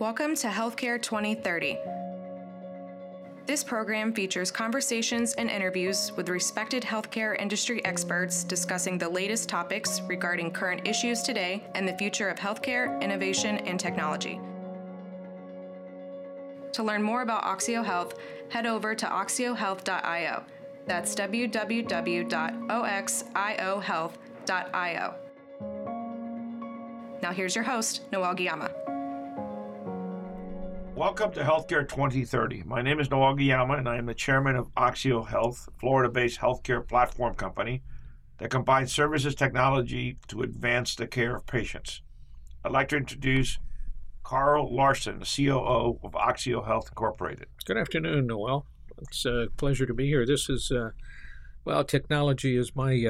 Welcome to Healthcare 2030. This program features conversations and interviews with respected healthcare industry experts discussing the latest topics regarding current issues today and the future of healthcare, innovation, and technology. To learn more about Oxio Health, head over to oxiohealth.io. That's www.oxiohealth.io. Now here's your host, Noel Guillama. Welcome to Healthcare 2030. My name is Noel Guillama, and I am the chairman of Oxio Health, a Florida-based healthcare platform company that combines services technology to advance the care of patients. I'd like to introduce Carl Larson, the COO of Oxio Health Incorporated. Good afternoon, Noel. It's a pleasure to be here. This is, well, technology is my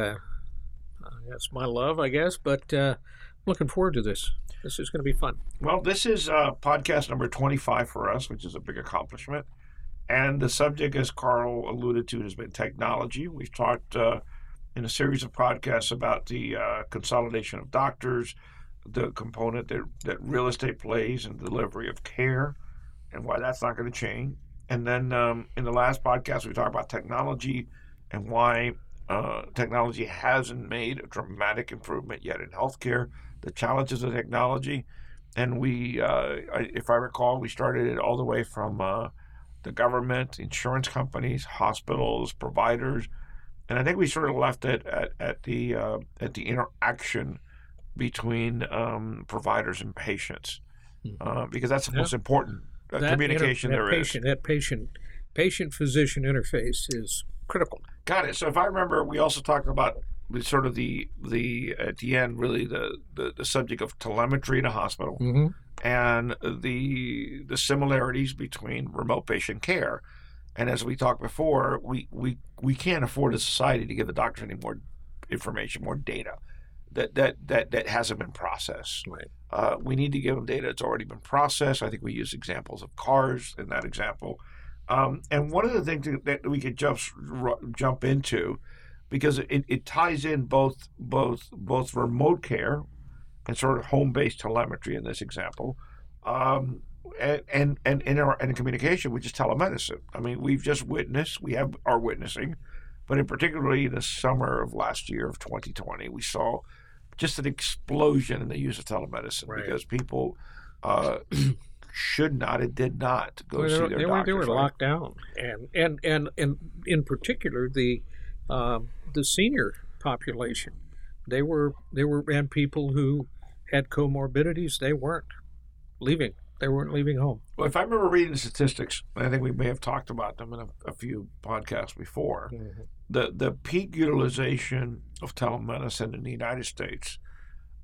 love, I guess, but I'm looking forward to this. This is going to be fun. Well, this is podcast number 25 for us, which is a big accomplishment. And the subject, as Carl alluded to, has been technology. We've talked in a series of podcasts about the consolidation of doctors, the component that real estate plays in delivery of care, and why that's not going to change. And then in the last podcast, we talked about technology and why technology hasn't made a dramatic improvement yet in healthcare, the challenges of technology. And we, if I recall, we started it all the way from the government, insurance companies, hospitals, providers. And I think we sort of left it at the interaction between providers and patients, because that's the most important communication there is. That patient-physician interface is critical. Got it. So if I remember, we also talked about sort of the at the end, really the subject of telemetry in a hospital, and the similarities between remote patient care. And as we talked before, we can't afford as a society to give the doctor any more information, more data that hasn't been processed. Right. We need to give them data that's already been processed. I think we use examples of cars in that example. And one of the things that we could jump into, because it ties in both remote care and sort of home-based telemetry in this example, and communication, which is telemedicine. I mean, we've just witnessed, we are witnessing, but in particularly the summer of last year of 2020, we saw just an explosion in the use of telemedicine. Right. Because people should not and did not go see their doctors. They were locked down, and in particular the senior population. They were and people who had comorbidities, they weren't leaving home. Well, if I remember reading the statistics, and I think we may have talked about them in a few podcasts before, the peak utilization of telemedicine in the United States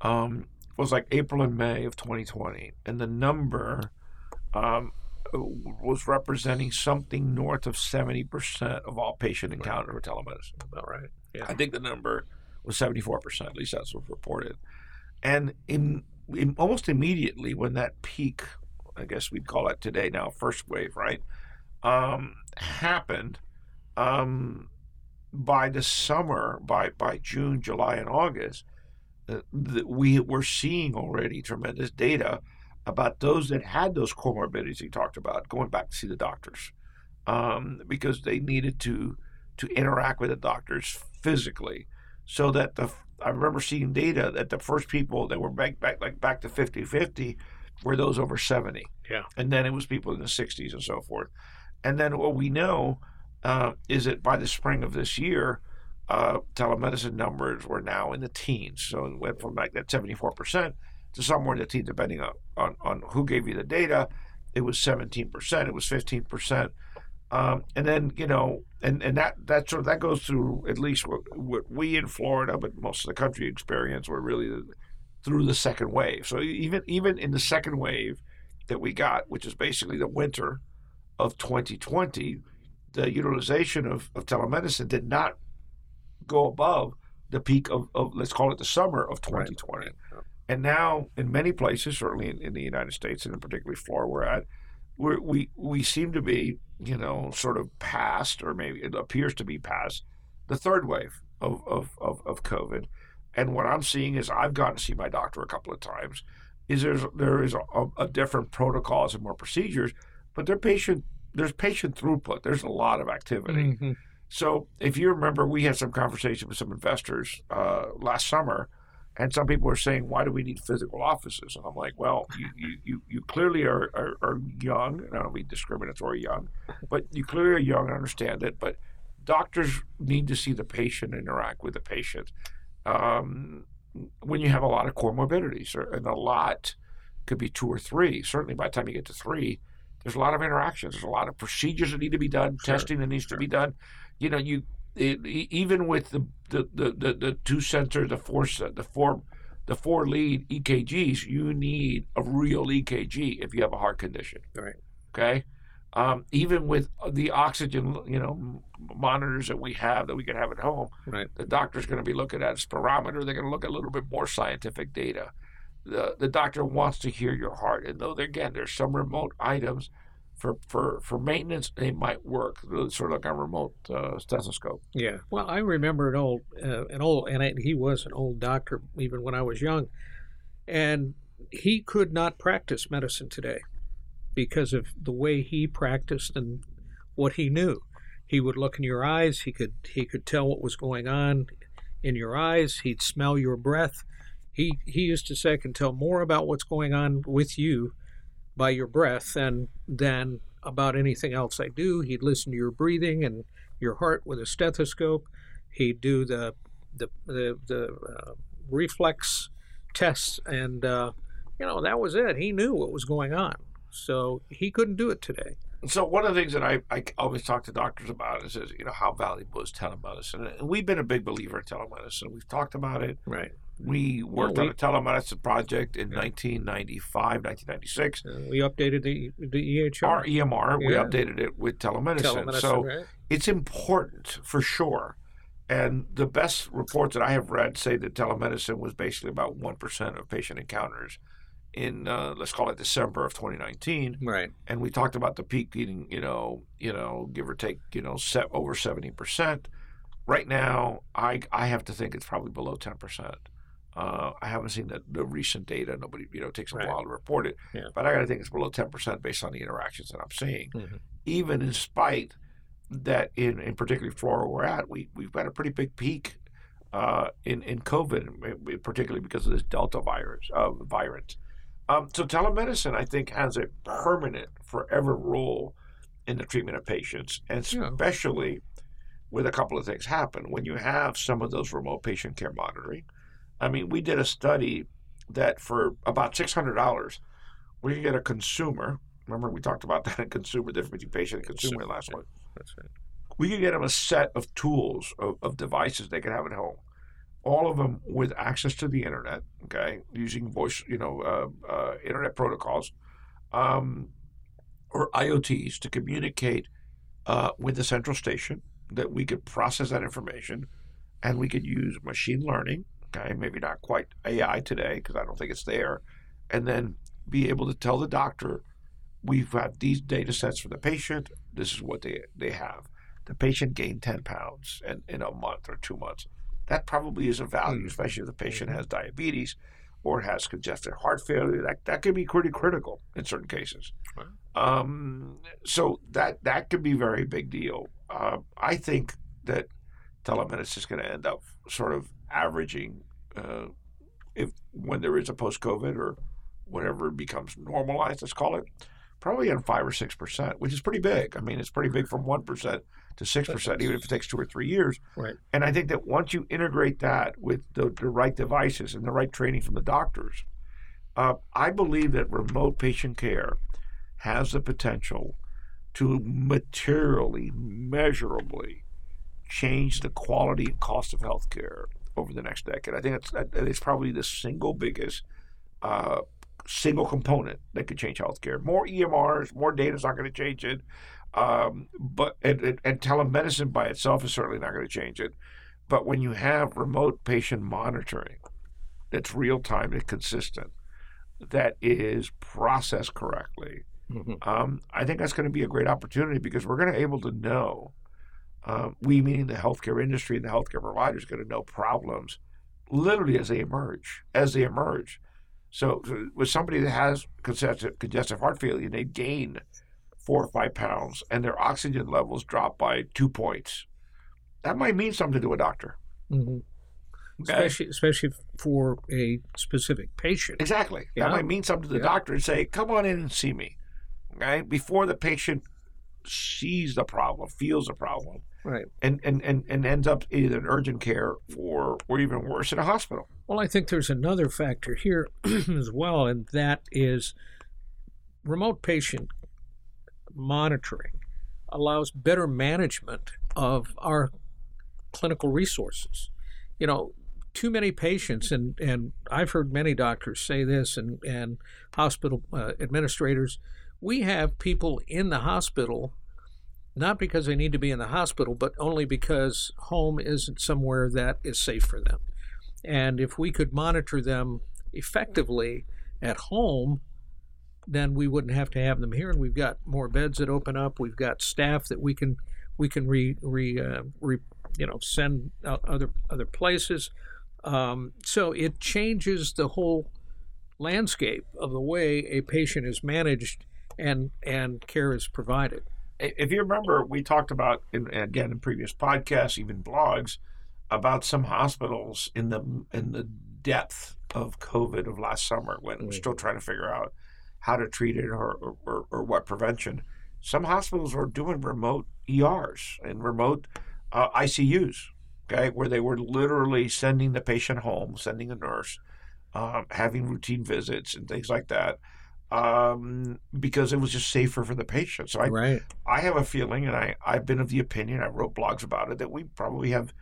was like April and May of 2020, and the number was representing something north of 70% of all patient encounter with telemedicine. About right. Yeah. I think the number was 74%, at least that's what's reported. And in almost immediately when that peak, I guess we'd call it today now, first wave, right, happened, by the summer, by June, July, and August, we were seeing already tremendous data about those that had those comorbidities he talked about going back to see the doctors, because they needed to interact with the doctors physically. So that I remember seeing data that the first people that were back to 50-50 were those over 70. Yeah. And then it was people in the 60s and so forth. And then what we know is that by the spring of this year, telemedicine numbers were now in the teens. So it went from like that 74% to somewhere in the teens, depending on who gave you the data. It was 17%, it was 15%. And then, and that sort of, that goes through at least what we in Florida, but most of the country experience, were really through the second wave. So even in the second wave that we got, which is basically the winter of 2020, the utilization of telemedicine did not go above the peak of let's call it the summer of 2020. Right. And now in many places, certainly in the United States and in particularly Florida we seem to be, sort of past, or maybe it appears to be past, the third wave of COVID. And what I'm seeing is I've gotten to see my doctor a couple of times, is there is a different protocols and more procedures, but there's patient throughput. There's a lot of activity. Mm-hmm. So if you remember, we had some conversation with some investors last summer, and some people were saying, why do we need physical offices? And I'm like, well, you clearly are young, and I don't mean discriminatory young, but you clearly are young and understand it, but doctors need to see the patient, interact with the patient. When you have a lot of comorbidities, and a lot could be two or three, certainly by the time you get to three, there's a lot of interactions. There's a lot of procedures that need to be done, sure, testing that needs sure. to be done. You know, even with the two sensor, the four lead EKGs, you need a real EKG if you have a heart condition. Right. Okay. Even with the oxygen, monitors that we have that we can have at home, right. The doctor's going to be looking at a spirometer. They're going to look at a little bit more scientific data. The doctor wants to hear your heart, and though there's some remote items for maintenance, they might work sort of like a remote stethoscope. Yeah. Well, I remember he was an old doctor even when I was young, and he could not practice medicine today. Because of the way he practiced and what he knew. He would look in your eyes, he could tell what was going on in your eyes, he'd smell your breath. He used to say, I can tell more about what's going on with you by your breath than about anything else I do. He'd listen to your breathing and your heart with a stethoscope. He'd do the reflex tests, and that was it. He knew what was going on. So he couldn't do it today. So one of the things that I always talk to doctors about is how valuable is telemedicine. And we've been a big believer in telemedicine. We've talked about it. Right. We worked on a telemedicine project in 1995, 1996. We updated the EHR. Our EMR, we updated it with telemedicine. So It's important for sure. And the best reports that I have read say that telemedicine was basically about 1% of patient encounters in let's call it December of 2019, right? And we talked about the peak being, give or take, set over 70%. Right now, I have to think it's probably below 10%. I haven't seen the recent data. Nobody, takes a while to report it, but I got to think it's below 10% based on the interactions that I'm seeing. Mm-hmm. Even in spite that, in particularly Florida, we're at, we've got a pretty big peak in COVID, particularly because of this Delta virus variant. So telemedicine, I think, has a permanent, forever role in the treatment of patients, and especially with a couple of things happen. When you have some of those remote patient care monitoring, I mean, we did a study that for about $600, we can get a consumer. Remember, we talked about that in consumer, difference between patient and consumer last one. That's right. We can get them a set of tools, of devices they can have at home. All of them with access to the internet, okay, using voice, internet protocols, or IoTs to communicate with the central station, that we could process that information, and we could use machine learning, okay, maybe not quite AI today because I don't think it's there, and then be able to tell the doctor, we've got these data sets for the patient, this is what they have. The patient gained 10 pounds in a month or 2 months. That probably is a value, especially if the patient has diabetes or has congestive heart failure. That can be pretty critical in certain cases. Right. So that could be a very big deal. I think that telemedicine is going to end up sort of averaging when there is a post-COVID or whenever it becomes normalized, let's call it, probably on 5 or 6%, which is pretty big. I mean, it's pretty big from 1% to 6%, even if it takes 2 or 3 years. Right. And I think that once you integrate that with the right devices and the right training from the doctors, I believe that remote patient care has the potential to materially, measurably change the quality and cost of healthcare over the next decade. I think it's probably the single biggest single component that could change healthcare. More EMRs, more data is not going to change it, but telemedicine by itself is certainly not going to change it. But when you have remote patient monitoring that's real time and consistent, that is processed correctly, I think that's going to be a great opportunity, because we're going to be able to know, we meaning the healthcare industry and the healthcare providers, going to know problems literally as they emerge. So with somebody that has congestive heart failure, they gain 4 or 5 pounds and their oxygen levels drop by 2 points. That might mean something to a doctor. Mm-hmm. Okay. Especially for a specific patient. Exactly. Yeah. That might mean something to the doctor and say, come on in and see me. Okay? Before the patient sees the problem, feels the problem, right, and ends up either in urgent care or even worse in a hospital. Well, I think there's another factor here as well, and that is remote patient monitoring allows better management of our clinical resources. You know, too many patients, and I've heard many doctors say this, and hospital administrators, we have people in the hospital, not because they need to be in the hospital, but only because home isn't somewhere that is safe for them. And if we could monitor them effectively at home, then we wouldn't have to have them here. And we've got more beds that open up. We've got staff that we can send out other places. So it changes the whole landscape of the way a patient is managed and care is provided. If you remember, we talked about, again, in previous podcasts, even blogs, about some hospitals in the depth of COVID of last summer when we're still trying to figure out how to treat it or what prevention. Some hospitals were doing remote ERs and remote ICUs, okay, where they were literally sending the patient home, sending a nurse, having routine visits and things like that, because it was just safer for the patient. So I have a feeling, and I've been of the opinion, I wrote blogs about it, that we probably have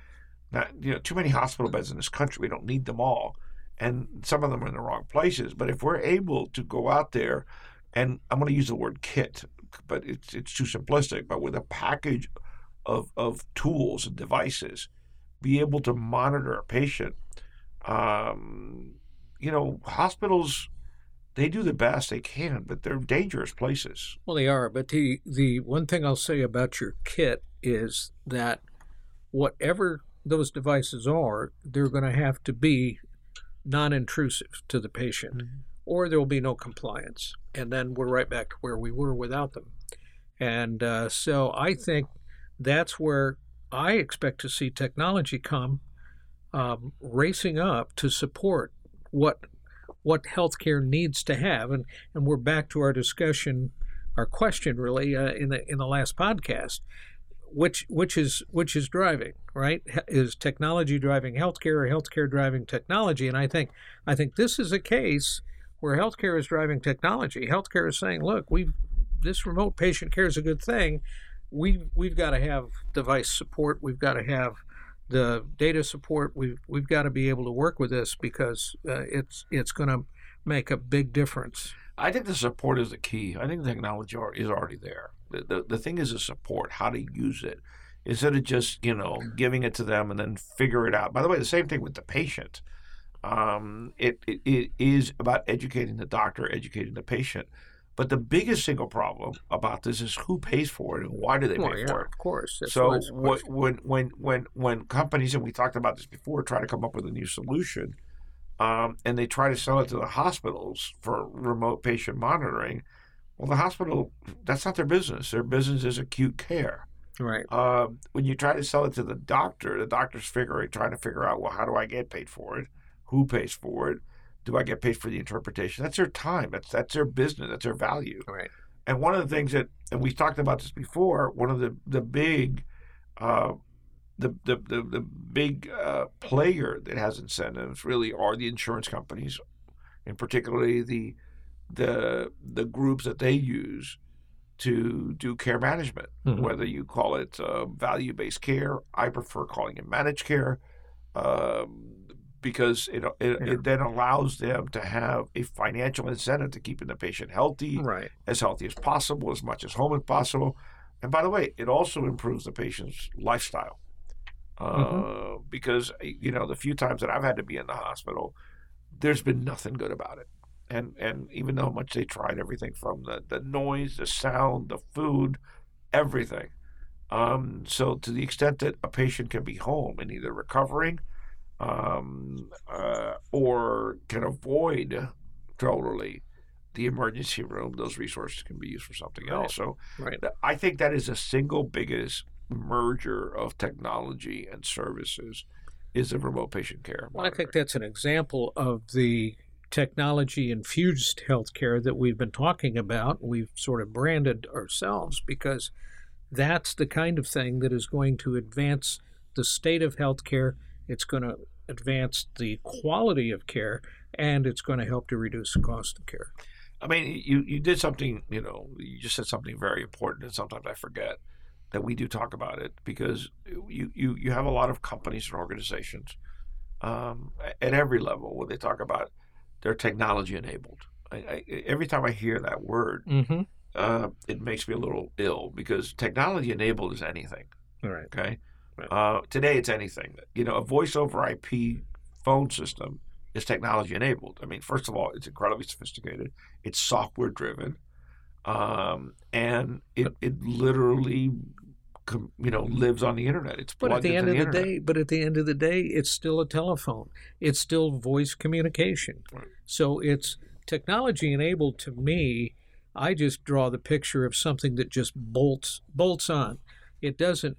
too many hospital beds in this country. We don't need them all. And some of them are in the wrong places. But if we're able to go out there, and I'm going to use the word kit, but it's too simplistic, but with a package of tools and devices, be able to monitor a patient. Hospitals, they do the best they can, but they're dangerous places. Well, they are. But the one thing I'll say about your kit is that whatever those devices are, they're going to have to be non-intrusive to the patient, mm-hmm. or there will be no compliance. And then we're right back to where we were without them. And so I think that's where I expect to see technology come racing up to support what healthcare needs to have. And we're back to our discussion, our question really in the last podcast, which is driving, right? Is technology driving healthcare or healthcare driving technology? And I think this is a case where healthcare is driving technology. Healthcare is saying, look, this remote patient care is a good thing. We've got to have device support. We've got to have the data support. We've got to be able to work with this because it's going to make a big difference. I think the support is the key. I think the technology is already there. The thing is the support, how to use it, instead of just giving it to them and then figure it out. By the way, the same thing with the patient. It is about educating the doctor, educating the patient. But the biggest single problem about this is who pays for it and why do they pay for it? Of course. So when companies, and we talked about this before, try to come up with a new solution, and they try to sell it to the hospitals for remote patient monitoring, well, the hospital, that's not their business. Their business is acute care. Right. When you try to sell it to the doctor, the doctor's trying to figure out, well, how do I get paid for it? Who pays for it? Do I get paid for the interpretation? That's their time. That's their business. That's their value. Right. And one of the things that, and we talked about this before, one of the big player that has incentives really are the insurance companies, and particularly the groups that they use to do care management. Mm-hmm. Whether you call it value-based care, I prefer calling it managed care. Because it then allows them to have a financial incentive to keeping the patient healthy, right, as healthy as possible, as much as home as possible. And by the way, it also improves the patient's lifestyle. Mm-hmm. Because, the few times that I've had to be in the hospital, there's been nothing good about it. And even though much they tried everything from the noise, the sound, the food, everything. So to the extent that a patient can be home and either recovering or can avoid totally the emergency room, those resources can be used for something else. So I think that is the single biggest merger of technology and services is the remote patient care. Well, I think that's an example of the technology-infused healthcare that we've been talking about. We've sort of branded ourselves because that's the kind of thing that is going to advance the state of healthcare. It's going to advance the quality of care, and it's going to help to reduce the cost of care. I mean, you did something, you just said something very important, and sometimes I forget that we do talk about it, because you have a lot of companies and organizations at every level where they talk about they're technology enabled. Every time I hear that word, it makes me a little ill, because technology enabled is anything. All right. Okay. Right. Today it's anything. A voice over IP phone system is technology enabled. I mean, first of all, it's incredibly sophisticated. It's software driven. And it literally, lives on the internet. It's plugged into the internet. But at the end of the day, it's still a telephone. It's still voice communication. Right. So it's technology enabled. To me, I just draw the picture of something that just bolts on. It's not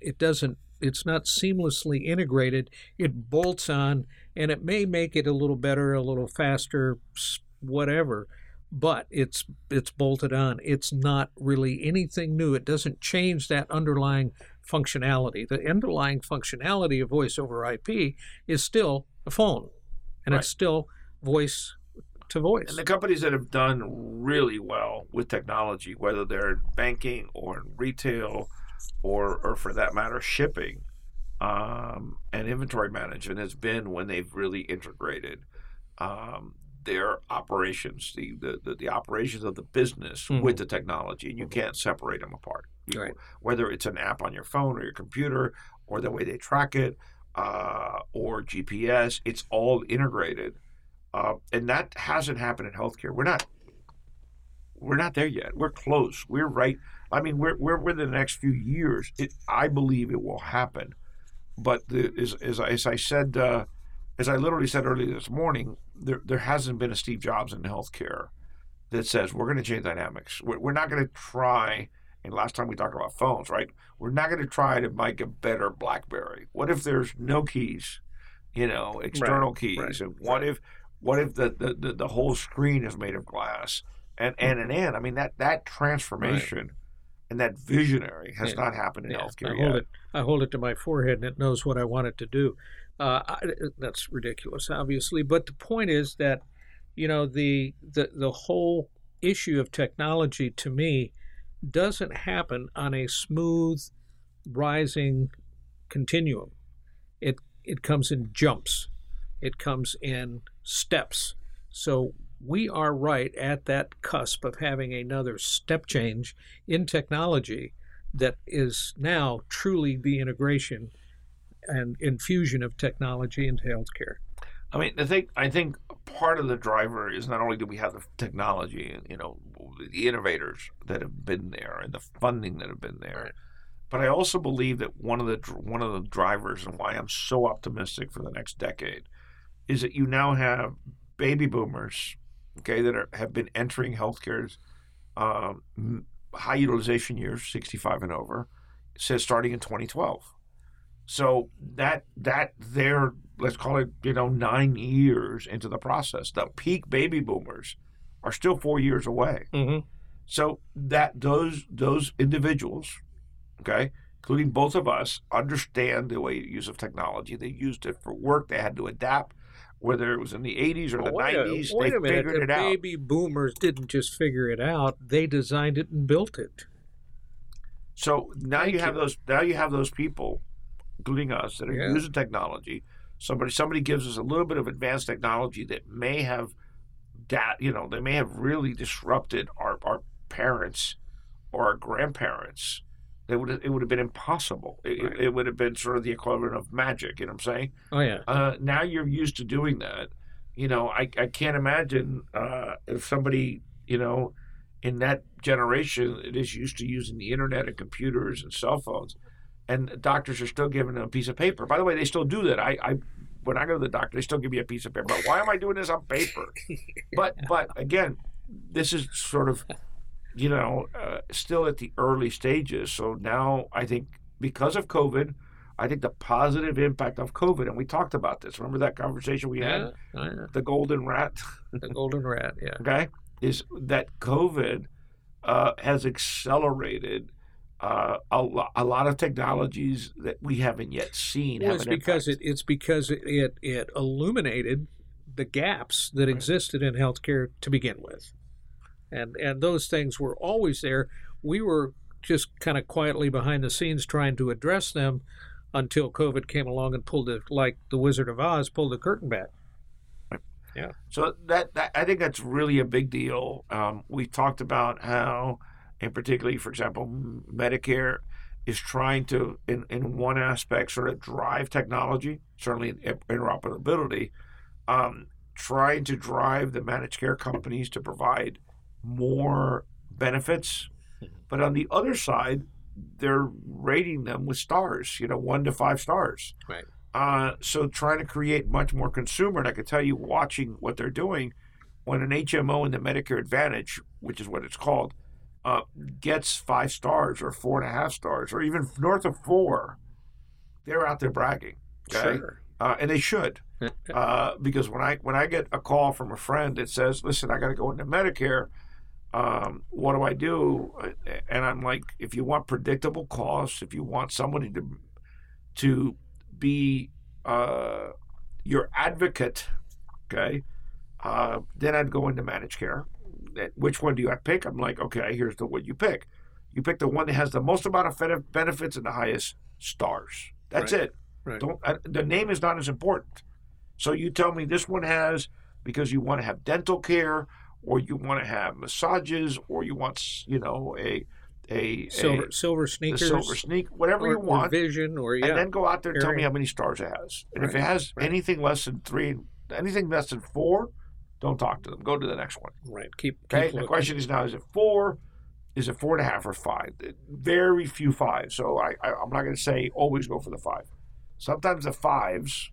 seamlessly integrated. It bolts on, and it may make it a little better, a little faster, whatever, but it's bolted on. It's not really anything new. It doesn't change that underlying functionality. The underlying functionality of voice over IP is still a phone, and It's still voice to voice. And the companies that have done really well with technology, whether they're in banking or in retail, or for that matter, shipping and inventory management, has been when they've really integrated their operations, the operations of the business with the technology, and you can't separate them apart. Whether it's an app on your phone or your computer, or the way they track it, or GPS, it's all integrated, and that hasn't happened in healthcare. We're not there yet. We're close. We're right. I mean, we're within the next few years. I believe it will happen. But as I literally said earlier this morning, there hasn't been a Steve Jobs in healthcare that says we're going to change dynamics. We're not going to try. And last time we talked about phones, right? We're not going to try to make a better BlackBerry. What if there's no keys? External keys. Right. And what if the whole screen is made of glass? And I mean, that transformation and that visionary has not happened in healthcare yet. I hold it to my forehead, and it knows what I want it to do. That's ridiculous, obviously. But the point is that, the whole issue of technology, to me, doesn't happen on a smooth, rising continuum. It comes in jumps. It comes in steps. So we are right at that cusp of having another step change in technology that is now truly the integration and infusion of technology into healthcare. I mean, I think part of the driver is not only do we have the technology and the innovators that have been there and the funding that have been there, but I also believe that one of the drivers, and why I'm so optimistic for the next decade, is that you now have baby boomers, that have been entering healthcare's high utilization years, 65 and over, says starting in 2012. So that they're, let's call it, 9 years into the process. The peak baby boomers are still 4 years away. Mm-hmm. So that those individuals, including both of us, understand the way use of technology. They used it for work. They had to adapt. Whether it was in the 80s or the 90s, they figured it out. The baby boomers didn't just figure it out; they designed it and built it. So now you have those people, including us, that are using technology. Somebody gives us a little bit of advanced technology that may have they may have really disrupted our parents or our grandparents. It would have been impossible. It would have been sort of the equivalent of magic, you know what I'm saying? Oh, yeah. Now you're used to doing that. I can't imagine if somebody, in that generation that is used to using the internet and computers and cell phones, and doctors are still giving them a piece of paper. By the way, they still do that. I when I go to the doctor, they still give me a piece of paper. But why am I doing this on paper? But again, this is sort of, you know, still at the early stages. So now I think because of COVID, I think the positive impact of COVID, and we talked about this. Remember that conversation we had? Yeah. The golden rat. The golden rat, yeah. Okay? Is that COVID has accelerated a lot of technologies that we haven't yet seen. Well, it's because it illuminated the gaps that existed in healthcare to begin with. And those things were always there. We were just kind of quietly behind the scenes trying to address them until COVID came along and pulled it, like the Wizard of Oz, pulled the curtain back. Right. Yeah. So that I think that's really a big deal. We talked about how, and particularly, for example, Medicare is trying to, in one aspect, sort of drive technology, certainly interoperability, trying to drive the managed care companies to provide more benefits. But on the other side, they're rating them with stars, 1 to 5 stars. Right. So trying to create much more consumer, and I could tell you watching what they're doing, when an HMO in the Medicare Advantage, which is what it's called, gets 5 stars or 4.5 stars or even north of 4, they're out there bragging. Okay? Sure. And they should. Because when I get a call from a friend that says, listen, I got to go into Medicare, what do I do? And I'm like, if you want predictable costs, if you want somebody to be your advocate, okay, then I'd go into managed care. Which one do you pick? I'm like, okay, here's the one you pick. You pick the one that has the most amount of benefits and the highest stars. That's right. It. Right. The name is not as important. So you tell me this one has, because you want to have dental care, or you want to have massages, or you want, a silver sneakers, a silver sneak, whatever you want, or vision, or and then go out there and tell me how many stars it has. And if it has anything less than 3, anything less than 4, don't talk to them. Go to the next one. Right. Keep looking. The question is now: is it 4? Is it 4.5 or 5? Very few 5s. So I'm not going to say always go for the 5. Sometimes the 5s,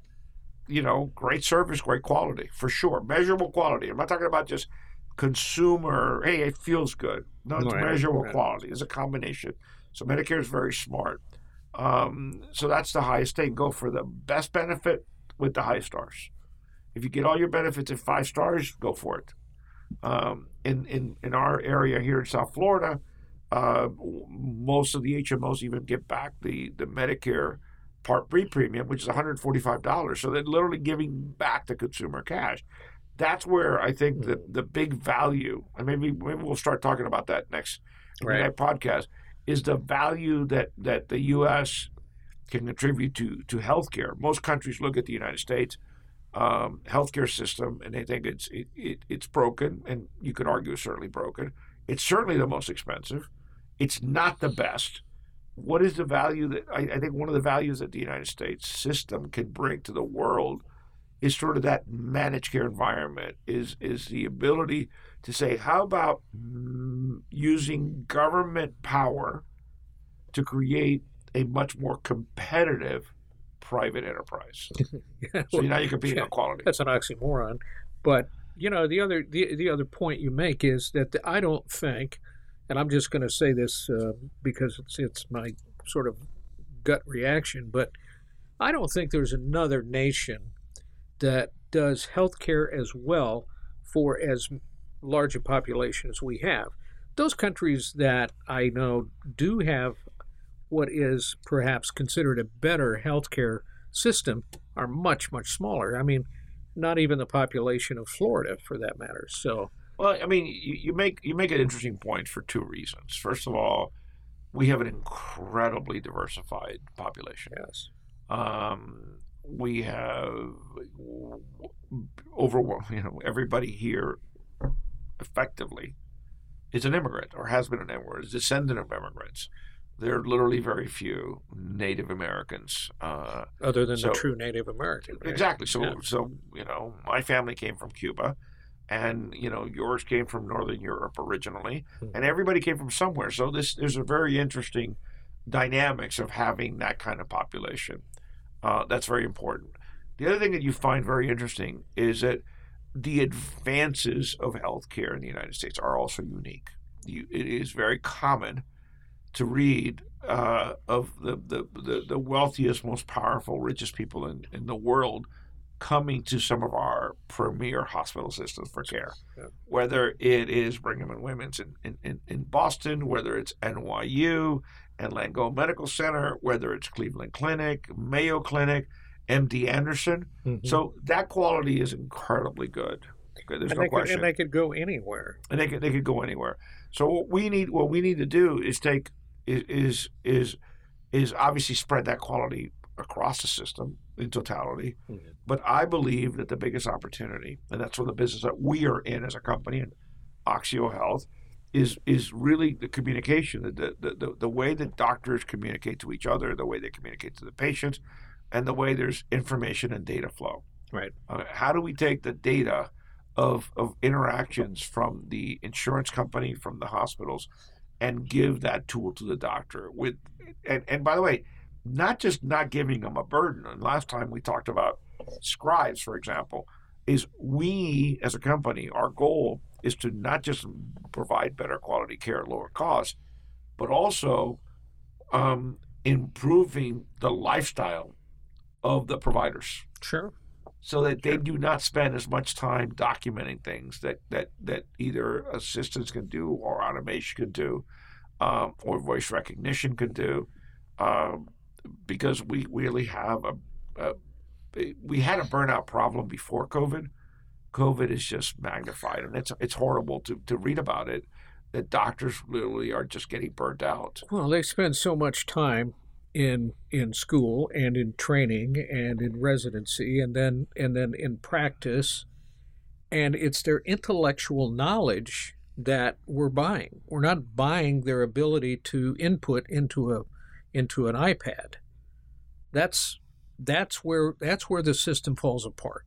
great service, great quality for sure, measurable quality. I'm not talking about just consumer, hey, it feels good. No, it's measurable quality. It's a combination. So Medicare is very smart. So that's the highest thing. Go for the best benefit with the high stars. If you get all your benefits at 5 stars, go for it. In our area here in South Florida, most of the HMOs even get back the Medicare Part B premium, which is $145. So they're literally giving back the consumer cash. That's where I think the big value, and maybe we'll start talking about that next in that podcast, is the value that the U.S. can contribute to healthcare. Most countries look at the United States healthcare system and they think it's broken, and you could argue it's certainly broken. It's certainly the most expensive. It's not the best. What is the value that I think one of the values that the United States system can bring to the world is sort of that managed care environment, is the ability to say, how about using government power to create a much more competitive private enterprise? Now you're competing on quality. That's an oxymoron. But, the other point you make is that I don't think, and I'm just going to say this because it's my sort of gut reaction, but I don't think there's another nation that does healthcare as well for as large a population as we have. Those countries that I know do have what is perhaps considered a better healthcare system are much, much smaller. I mean, not even the population of Florida, for that matter. So, well, I mean, you make an interesting point for 2 reasons. First of all, we have an incredibly diversified population. Yes. We have everybody here effectively is an immigrant or has been an immigrant, is a descendant of immigrants. There are literally very few Native Americans. Other than the true Native American. Right? Exactly. So, my family came from Cuba, and, yours came from Northern Europe originally, and everybody came from somewhere. So there's a very interesting dynamics of having that kind of population. That's very important. The other thing that you find very interesting is that the advances of healthcare in the United States are also unique. It is very common to read of the wealthiest, most powerful, richest people in the world coming to some of our premier hospital systems for care, whether it is Brigham and Women's in Boston, whether it's NYU and Langone Medical Center, whether it's Cleveland Clinic, Mayo Clinic, MD Anderson. Mm-hmm. So that quality is incredibly good. There's no question. And they could go anywhere. And they could go anywhere. So what we need to do is obviously spread that quality across the system in totality. Mm-hmm. But I believe that the biggest opportunity, and that's one of the business that we are in as a company and Oxio Health, is really the communication, the way that doctors communicate to each other, the way they communicate to the patients, and the way there's information and data flow. Right. How do we take the data of interactions from the insurance company, from the hospitals, and give that tool to the doctor? And by the way, not just not giving them a burden. And last time we talked about scribes, for example, is we as a company, our goal is to not just provide better quality care at lower cost, but also improving the lifestyle of the providers. Sure. So that they do not spend as much time documenting things that either assistants can do or automation can do or voice recognition can do. Because we really have we had a burnout problem before COVID. COVID is just magnified, and it's horrible to read about it, that doctors literally are just getting burnt out. Well, they spend so much time in school and in training and in residency and then in practice, and it's their intellectual knowledge that we're buying. We're not buying their ability to input into an iPad. That's where the system falls apart.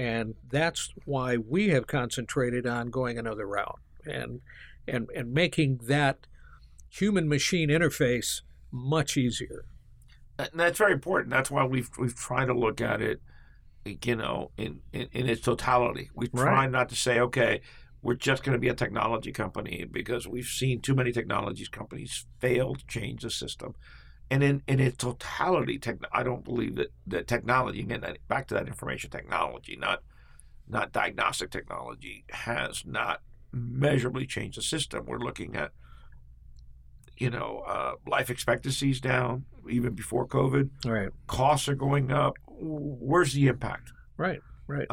And that's why we have concentrated on going another route and making that human machine interface much easier. And that's very important. That's why we've tried to look at it, you know, in its totality. We try not to say, okay, we're just going to be a technology company, because we've seen too many technologies companies fail to change the system. And in its totality, I don't believe that technology, again, back to that information technology, not diagnostic technology, has not measurably changed the system. We're looking at, you know, life expectancies down even before COVID. Right. Costs are going up. Where's the impact? Right. Right.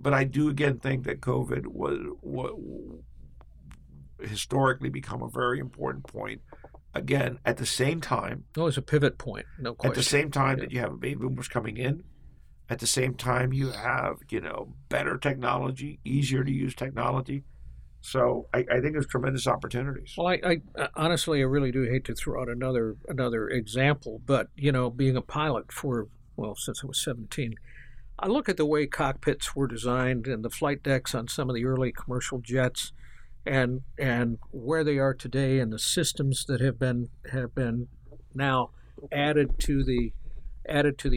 But I do again think that COVID was historically become a very important point. Again, at the same time, no, it's a pivot point. No question. At the same time that you have baby boomers coming in, at the same time you have, you know, better technology, easier to use technology. So I think there's tremendous opportunities. Well, I honestly, I really do hate to throw out another example, but you know, being a pilot since I was 17. I look at the way cockpits were designed and the flight decks on some of the early commercial jets and where they are today and the systems that have been now added to the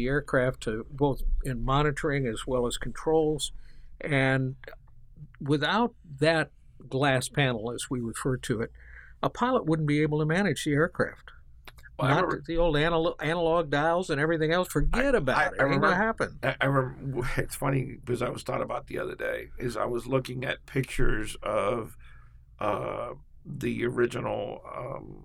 aircraft, to both in monitoring as well as controls. And without that glass panel, as we refer to it, a pilot wouldn't be able to manage the aircraft. Well, not the old analog dials and everything else. Forget about it. It ain't going to happen. It's funny, because I was thought about the other day, is I was looking at pictures of the original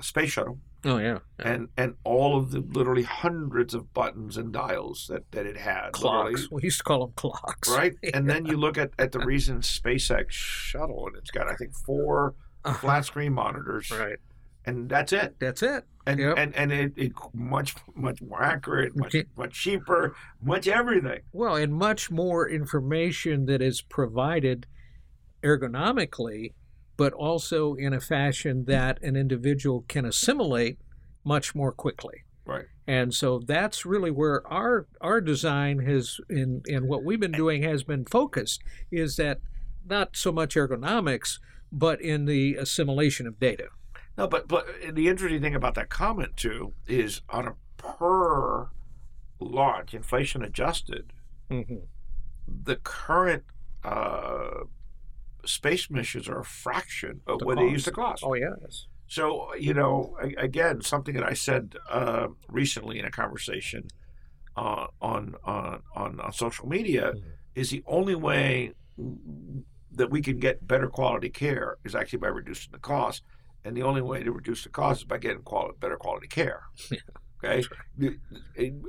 space shuttle. Oh, yeah. And all of the literally hundreds of buttons and dials that it had. Clocks. Literally. We used to call them clocks. Right? Yeah. And then you look at the recent SpaceX shuttle, and it's got, I think, 4 flat screen monitors. Right. And that's it. And yep. and it much more accurate, much cheaper, much everything. Well, and much more information that is provided ergonomically, but also in a fashion that an individual can assimilate much more quickly. Right. And so that's really where our design has, and what we've been doing has been focused, is that not so much ergonomics, but in the assimilation of data. No, but the interesting thing about that comment, too, is on a per launch, inflation adjusted, the current space missions are a fraction of what they used to cost. Oh, yes. So, you know, again, something that I said recently in a conversation on social media is the only way that we can get better quality care is actually by reducing the cost. And the only way to reduce the cost is by getting better quality care. Okay,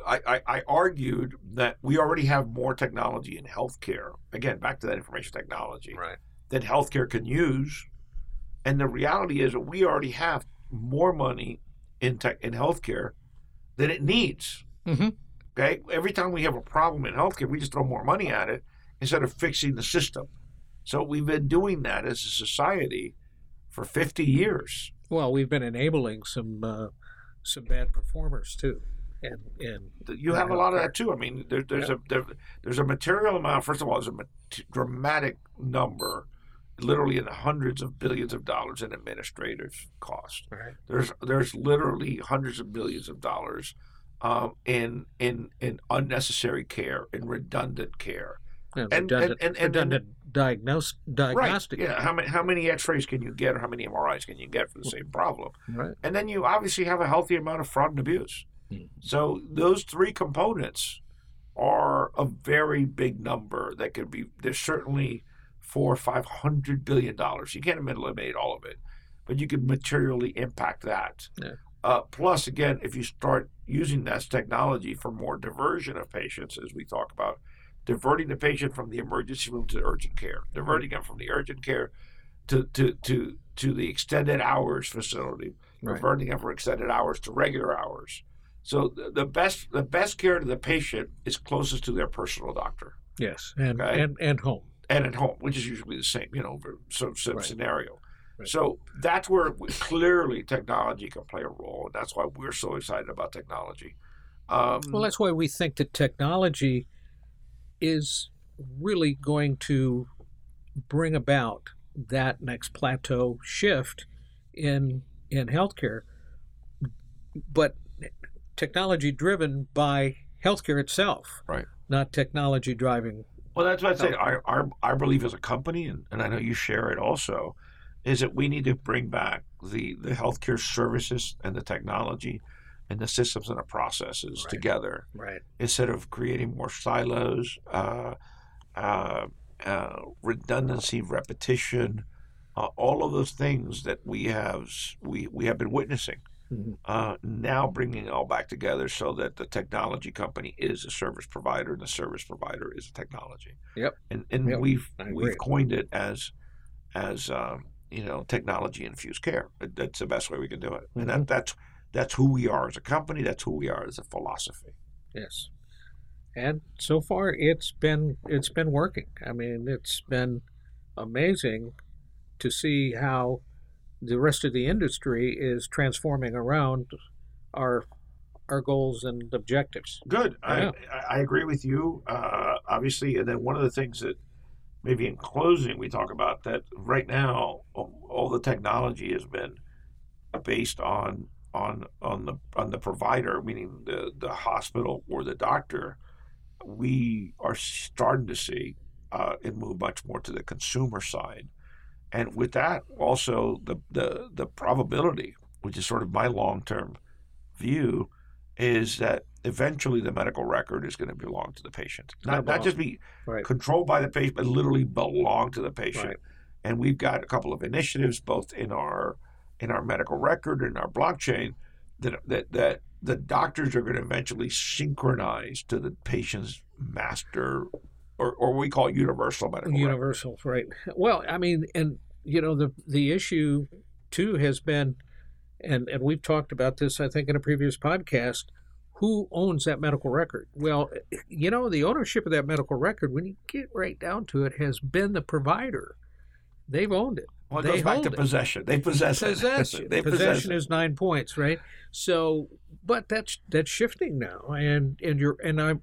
I argued that we already have more technology in healthcare. Again, back to that information technology that healthcare can use. And the reality is that we already have more money in tech in healthcare than it needs. Okay, every time we have a problem in healthcare, we just throw more money at it instead of fixing the system. So we've been doing that as a society for 50 years. Well, we've been enabling some bad performers too, and you have a lot of that too. I mean, there's a material amount. First of all, there's a dramatic number, literally in the hundreds of billions of dollars in administrative costs. Right. There's literally hundreds of billions of dollars in unnecessary care, in redundant care, and redundant diagnostic. Right. Yeah. How many X-rays can you get, or how many MRIs can you get for the same problem? Right. And then you obviously have a healthy amount of fraud and abuse. So those three components are a very big number that could be. There's certainly $400 or $500 billion. You can't eliminate all of it, but you can materially impact that. Yeah. Plus, again, if you start using that technology for more diversion of patients, as we talk about. Diverting the patient from the emergency room to urgent care, diverting them from the urgent care to the extended hours facility, diverting them from extended hours to regular hours. So the best care to the patient is closest to their personal doctor. Yes, and home. And at home, which is usually the same, you know, some scenario. Right. So that's where clearly technology can play a role, and that's why we're so excited about technology. Well, that's why we think that technology is really going to bring about that next plateau shift in healthcare, but technology driven by healthcare itself, not technology driving. Well, that's what I'd say. Our belief as a company, and I know you share it also, is that we need to bring back the healthcare services and the technology and the systems and the processes together, instead of creating more silos, redundancy, repetition, all of those things that we have been witnessing. Now bringing it all back together so that the technology company is a service provider and the service provider is a technology. And we've coined it as you know, technology infused care. That's the best way we can do it, and that's who we are as a company. That's who we are as a philosophy. Yes, and so far it's been working. I mean, it's been amazing to see how the rest of the industry is transforming around our goals and objectives. Good. Yeah. I agree with you, obviously. And then one of the things that maybe in closing we talk about that right now, all the technology has been based on the provider, meaning the hospital or the doctor. We are starting to see it move much more to the consumer side, and with that also the probability, which is sort of my long-term view, is that eventually the medical record is going to belong to the patient, not just be controlled by the patient, but literally belong to the patient. And we've got a couple of initiatives both in our medical record and our blockchain that the doctors are going to eventually synchronize to the patient's master or what we call universal medical record. Universal, Well, I mean, and you know, the issue too has been, and we've talked about this, I think, in a previous podcast, who owns that medical record? Well, you know, the ownership of that medical record, when you get right down to it, has been the provider. They've owned it. Well, it goes back to possession. They possess it. Possession is 9 points, right? So, but that's shifting now, and you and I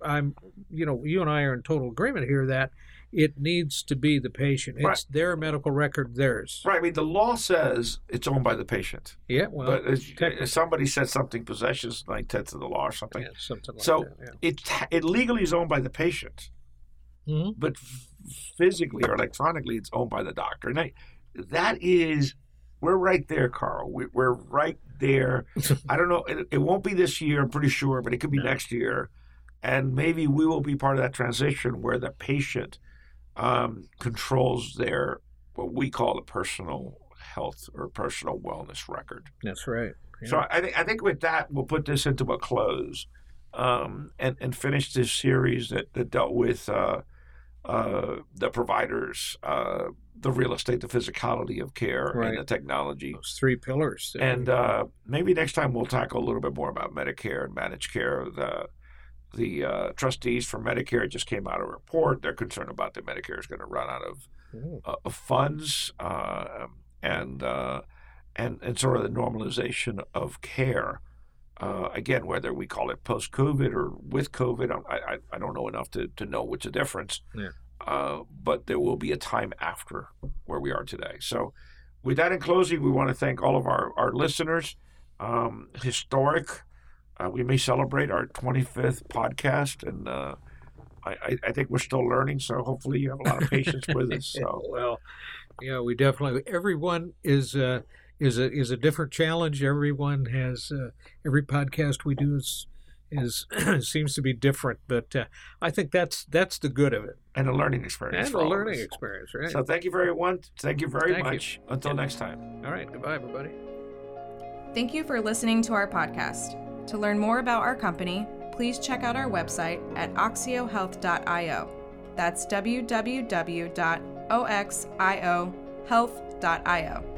are in total agreement here that it needs to be the patient. It's right. Their medical record, theirs. Right. I mean, the law says it's owned by the patient. Yeah, well, but if somebody said something, possession is 9/10 of the law or something. Yeah, something like so that. Yeah. It legally is owned by the patient, mm-hmm. but physically or electronically, it's owned by the doctor. And that is, we're right there, Carl. We're right there. I don't know. It won't be this year, I'm pretty sure, but it could be next year. And maybe we will be part of that transition where the patient controls their, what we call the personal health or personal wellness record. That's right. Yeah. So I think with that, we'll put this into a close and finish this series that dealt with the providers, the real estate, the physicality of care, right. and the technology. Those three pillars. And maybe next time we'll tackle a little bit more about Medicare and managed care. The trustees for Medicare just came out a report. They're concerned about that Medicare is going to run out of funds and sort of the normalization of care. Again, whether we call it post-COVID or with COVID, I don't know enough to know what's the difference. Yeah. But there will be a time after where we are today. So with that in closing, we want to thank all of our listeners. Historic. We may celebrate our 25th podcast, and I think we're still learning, so hopefully you have a lot of patience with us. So. Well, yeah, we definitely – everyone is a different challenge. Everyone has every podcast we do is seems to be different, but I think that's the good of it. And a learning experience. And a learning experience, right. So thank you, everyone. Thank you very much. Until next time. All right. Goodbye, everybody. Thank you for listening to our podcast. To learn more about our company, please check out our website at oxiohealth.io. That's www.oxiohealth.io.